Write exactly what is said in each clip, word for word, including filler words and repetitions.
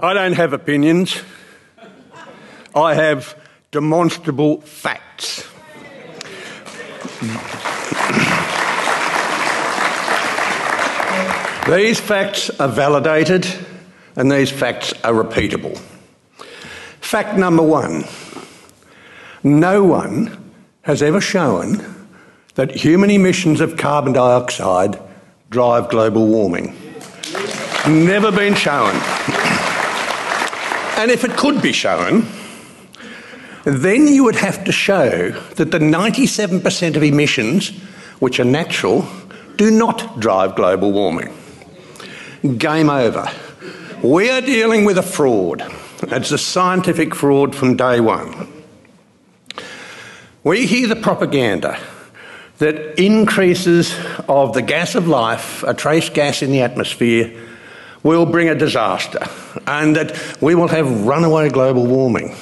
I don't have opinions. I have demonstrable facts. These facts are validated and these facts are repeatable. Fact number one, no one has ever shown that human emissions of carbon dioxide drive global warming. Never been shown. And if it could be shown, then you would have to show that the ninety-seven percent of emissions, which are natural, do not drive global warming. Game over. We are dealing with a fraud. It's a scientific fraud from day one. We hear the propaganda that increases of the gas of life, a trace gas in the atmosphere, will bring a disaster, and that we will have runaway global warming.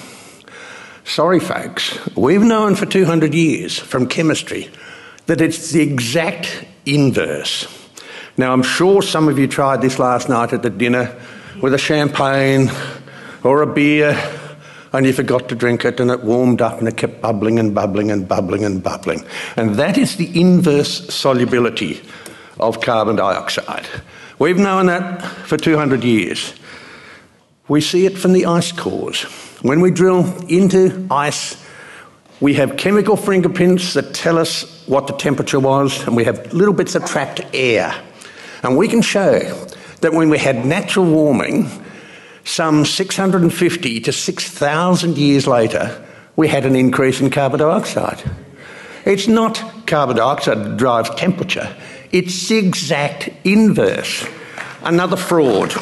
Sorry folks, we've known for two hundred years from chemistry that it's the exact inverse. Now I'm sure some of you tried this last night at the dinner with a champagne or a beer and you forgot to drink it and it warmed up and it kept bubbling and bubbling and bubbling and bubbling. And that is the inverse solubility of carbon dioxide. We've known that for two hundred years. We see it from the ice cores. When we drill into ice, we have chemical fingerprints that tell us what the temperature was, and we have little bits of trapped air. And we can show that when we had natural warming, some six hundred fifty to six thousand years later, we had an increase in carbon dioxide. It's not carbon dioxide that drives temperature, it's the exact inverse. Another fraud.